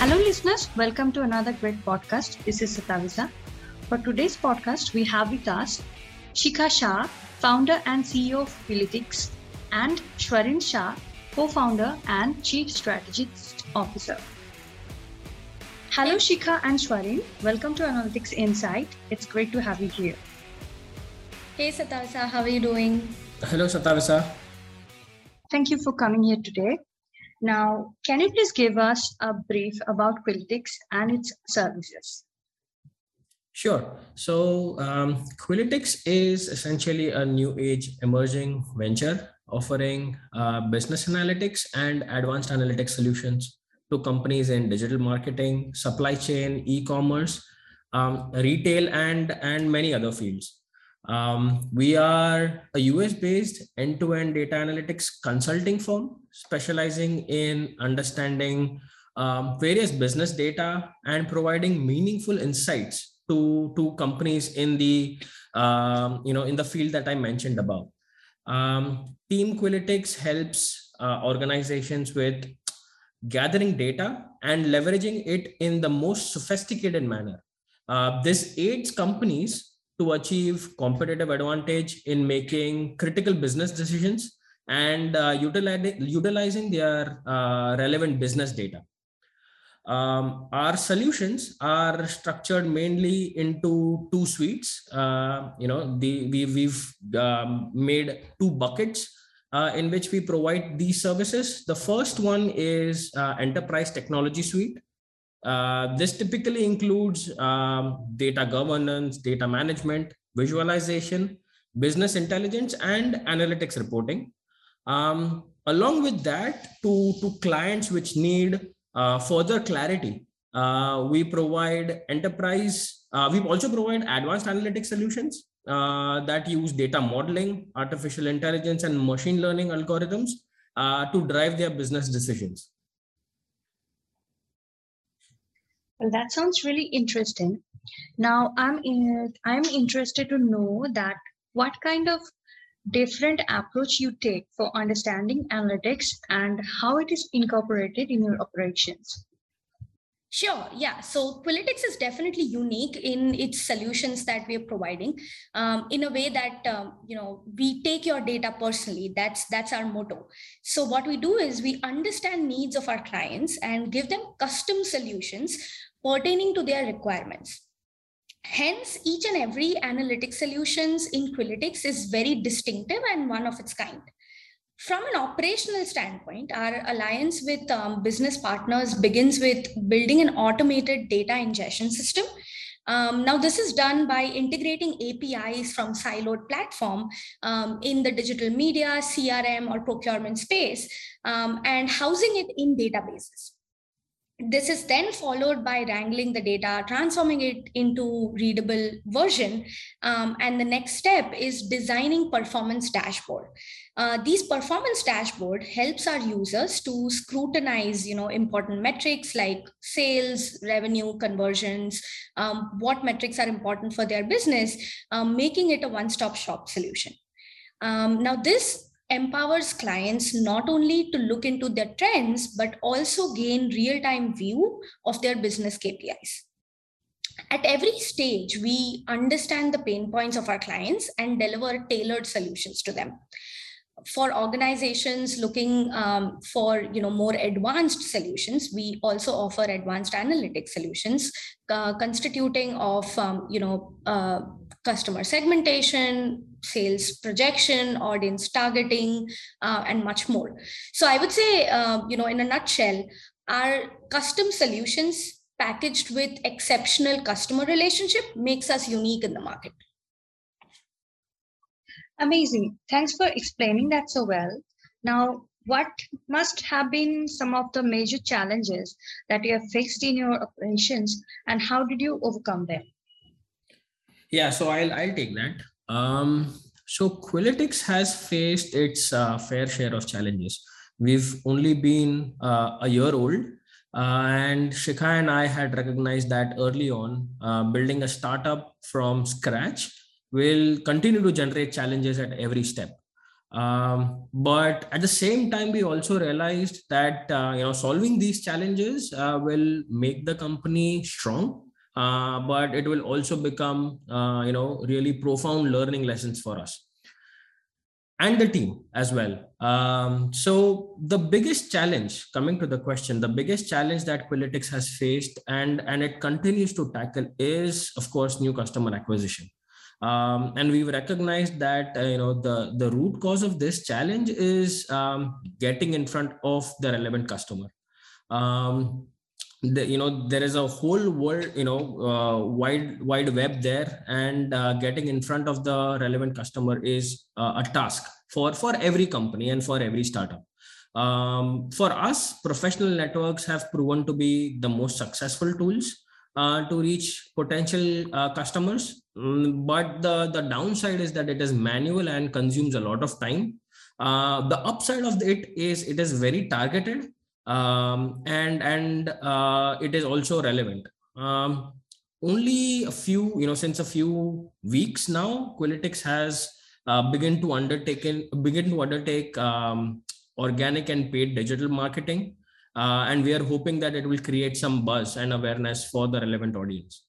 Hello listeners, welcome to another great podcast. This is Satavisa. For today's podcast, we have with us Shikha Shah, founder and CEO of Qualytics, and Shawreen Shah, co-founder and chief strategist officer. Hello Shikha and Shawreen, welcome to Analytics Insight. It's great to have you here. Hey Satavisa, how are you doing? Hello Satavisa. Thank you for coming here today. Now, can you please give us a brief about Qualytics and its services? Sure. So Qualytics is essentially a new age emerging venture offering business analytics and advanced analytics solutions to companies in digital marketing, supply chain, e-commerce, retail, and many other fields. We are a US-based end-to-end data analytics consulting firm specializing in understanding various business data and providing meaningful insights to companies in the in the field that I mentioned above. Team Qualytics helps organizations with gathering data and leveraging it in the most sophisticated manner. This aids companies to achieve competitive advantage in making critical business decisions and utilizing their relevant business data. Our solutions are structured mainly into two suites. We've made two buckets in which we provide these services. The first one is enterprise technology suite. This typically includes data governance, data management, visualization, business intelligence, and analytics reporting. Along with that, to clients which need further clarity, we also provide advanced analytics solutions that use data modeling, artificial intelligence, and machine learning algorithms to drive their business decisions. Well, that sounds really interesting. Now, I'm interested to know that what kind of different approach you take for understanding analytics and how it is incorporated in your operations. Sure. Yeah. So Qualytics is definitely unique in its solutions that we are providing in a way that, we take your data personally. That's our motto. So what we do is we understand needs of our clients and give them custom solutions pertaining to their requirements. Hence, each and every analytic solutions in Qualytics is very distinctive and one of its kind. From an operational standpoint, our alliance with business partners begins with building an automated data ingestion system. Now, this is done by integrating APIs from siloed platform in the digital media, CRM, or procurement space, and housing it in databases. This is then followed by wrangling the data, transforming it into readable version. And the next step is designing performance dashboard. These performance dashboard helps our users to scrutinize, important metrics like sales, revenue, conversions, what metrics are important for their business, making it a one-stop shop solution. Now this empowers clients not only to look into their trends, but also gain real-time view of their business KPIs. At every stage, we understand the pain points of our clients and deliver tailored solutions to them. For organizations looking for more advanced solutions, we also offer advanced analytic solutions constituting of customer segmentation, sales projection, audience targeting, and much more. So I would say, in a nutshell, our custom solutions packaged with exceptional customer relationship makes us unique in the market. Amazing. Thanks for explaining that so well. Now, what must have been some of the major challenges that you have faced in your operations and how did you overcome them? Yeah, so I'll take that. So Qualytics has faced its fair share of challenges. We've only been a year old and Shikha and I had recognized that early on, building a startup from scratch will continue to generate challenges at every step. But at the same time, we also realized that solving these challenges will make the company strong. But it will also become, really profound learning lessons for us and the team as well. So the biggest challenge, coming to the question, the biggest challenge that Qualytics has faced and it continues to tackle is, of course, new customer acquisition. And we've recognized that, the root cause of this challenge is getting in front of the relevant customer. There is a whole world, wide web there, and getting in front of the relevant customer is a task for every company and for every startup. For us, professional networks have proven to be the most successful tools to reach potential customers. But the downside is that it is manual and consumes a lot of time. The upside of it is it is very targeted. And it is also relevant. Only a few, since a few weeks now, Qualytics has begun to undertake organic and paid digital marketing, and we are hoping that it will create some buzz and awareness for the relevant audience.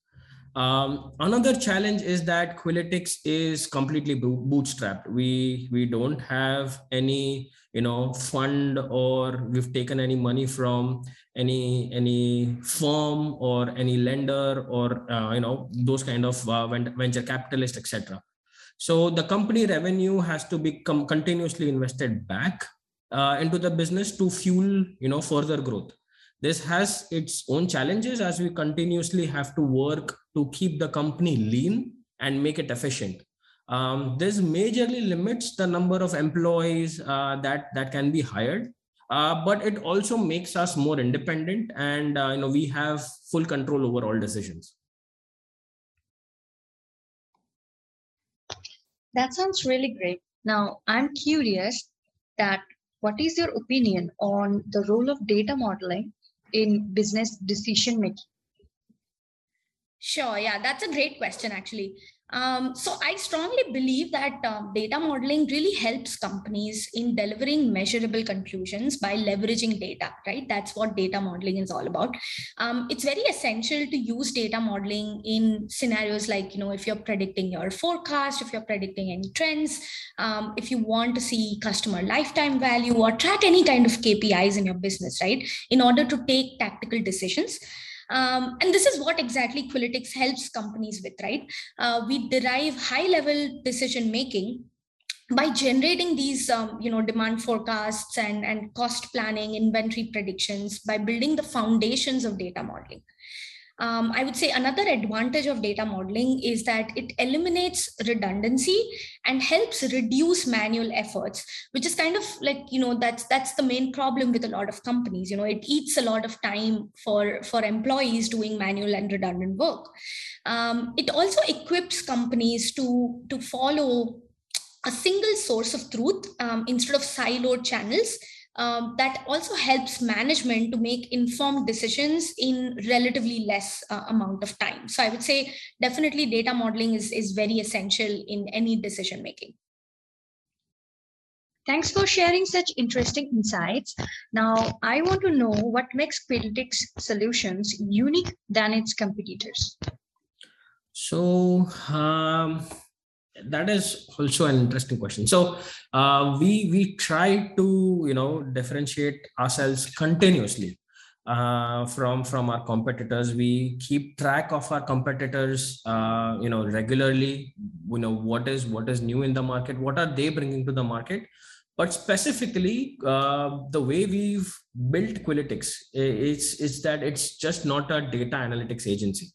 Another challenge is that Qualytics is completely bootstrapped. We don't have any, fund, or we've taken any money from any firm or any lender or, those kind of venture capitalists, etc. So the company revenue has to become continuously invested back into the business to fuel, further growth. This has its own challenges as we continuously have to work to keep the company lean and make it efficient. This majorly limits the number of employees that can be hired, but it also makes us more independent, and we have full control over all decisions. That sounds really great. Now, I'm curious that what is your opinion on the role of data modeling in business decision making? Sure, yeah, that's a great question actually. So I strongly believe that data modeling really helps companies in delivering measurable conclusions by leveraging data, right? That's what data modeling is all about. It's very essential to use data modeling in scenarios like, if you're predicting your forecast, if you're predicting any trends, if you want to see customer lifetime value or track any kind of KPIs in your business, right? In order to take tactical decisions. And this is what exactly Qualytics helps companies with, right? We derive high-level decision-making by generating these, demand forecasts and cost planning, inventory predictions, by building the foundations of data modeling. I would say another advantage of data modeling is that it eliminates redundancy and helps reduce manual efforts, which is kind of like, that's the main problem with a lot of companies. It eats a lot of time for employees doing manual and redundant work. It also equips companies to follow a single source of truth instead of siloed channels. That also helps management to make informed decisions in relatively less amount of time. So I would say definitely data modeling is very essential in any decision making. Thanks for sharing such interesting insights. Now, I want to know what makes Qualytics solutions unique than its competitors. So, that is also an interesting question. So we try to differentiate ourselves continuously from our competitors. We keep track of our competitors regularly. What is new in the market, what are they bringing to the market. But specifically, the way we've built Qualytics is that it's just not a data analytics agency.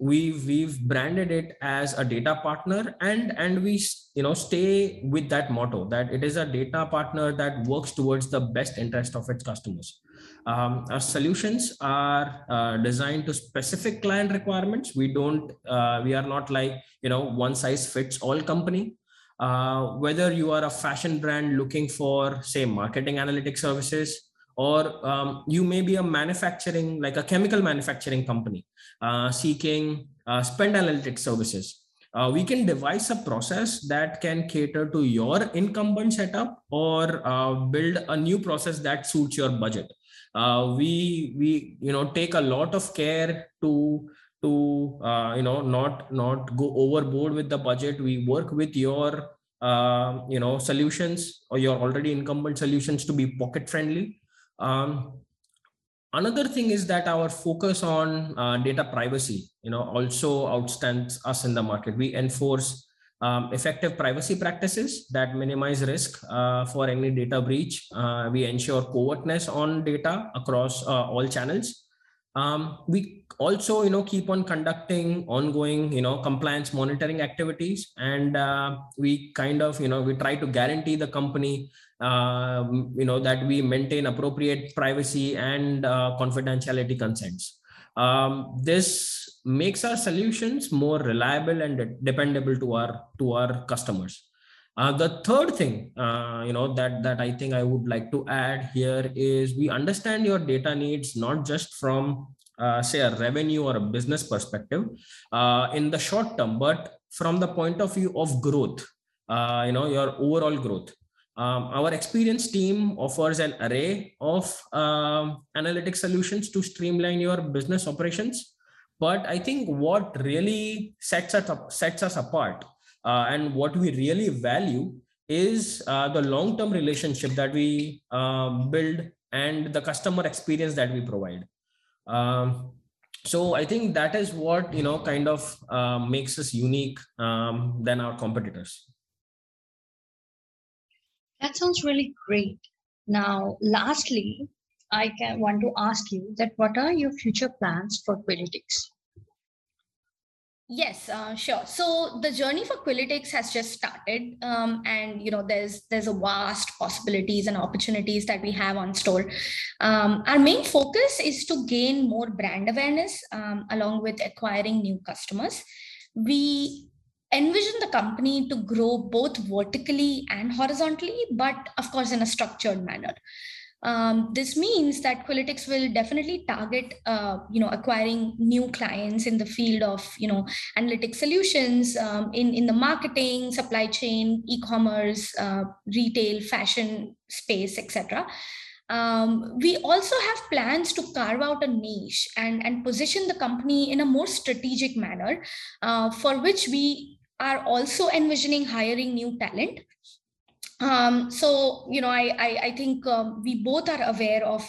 We've branded it as a data partner, and we stay with that motto that it is a data partner that works towards the best interest of its customers. Our solutions are designed to specific client requirements. We are not like one size fits all company. Whether you are a fashion brand looking for, say, marketing analytics services, or you may be a chemical manufacturing company seeking spend analytics services. we can devise a process that can cater to your incumbent setup or build a new process that suits your budget. We take a lot of care to not go overboard with the budget. We work with your solutions or your already incumbent solutions to be pocket friendly. Another thing is that our focus on data privacy, also outstands us in the market. We enforce effective privacy practices that minimize risk for any data breach. We ensure covertness on data across all channels. We also, keep on conducting ongoing, compliance monitoring activities, and we we try to guarantee the company, that we maintain appropriate privacy and confidentiality consents. This makes our solutions more reliable and dependable to our customers. The third thing, that I think I would like to add here is we understand your data needs, not just from, say, a revenue or a business perspective in the short term, but from the point of view of growth, your overall growth. Our experienced team offers an array of analytic solutions to streamline your business operations. But I think what really sets us apart and what we really value is the long-term relationship that we build and the customer experience that we provide. So I think that is what, makes us unique than our competitors. That sounds really great. Now, lastly, I want to ask you that what are your future plans for Qualytics? Yes, sure. So the journey for Qualytics has just started, and there's a vast possibilities and opportunities that we have on store. Our main focus is to gain more brand awareness along with acquiring new customers. We envision the company to grow both vertically and horizontally, but of course in a structured manner. This means that Qualytics will definitely target, acquiring new clients in the field of, analytic solutions in the marketing, supply chain, e-commerce, retail, fashion space, etc. We also have plans to carve out a niche and position the company in a more strategic manner, for which we are also envisioning hiring new talent. I think we both are aware of,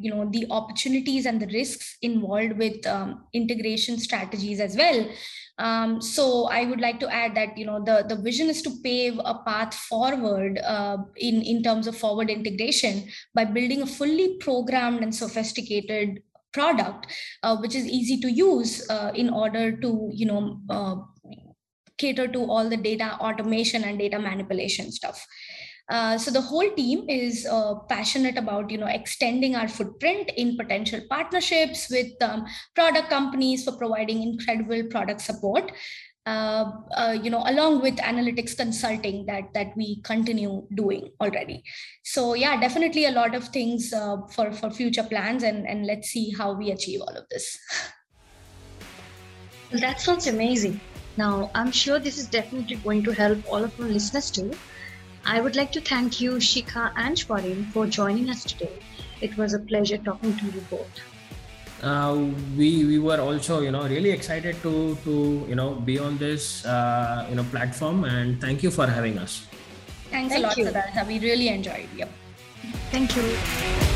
the opportunities and the risks involved with integration strategies as well. So I would like to add that, the vision is to pave a path forward in terms of forward integration by building a fully programmed and sophisticated product, which is easy to use in order to, cater to all the data automation and data manipulation stuff. So the whole team is passionate about, extending our footprint in potential partnerships with product companies for providing incredible product support, along with analytics consulting that we continue doing already. So yeah, definitely a lot of things for future plans, and let's see how we achieve all of this. That sounds amazing. Now, I'm sure this is definitely going to help all of our listeners too. I would like to thank you, Shikha and Shawreen, for joining us today. It was a pleasure talking to you both. We were also, really excited to be on this, platform, and thank you for having us. Thanks a lot for that. We really enjoyed. Yep. Thank you.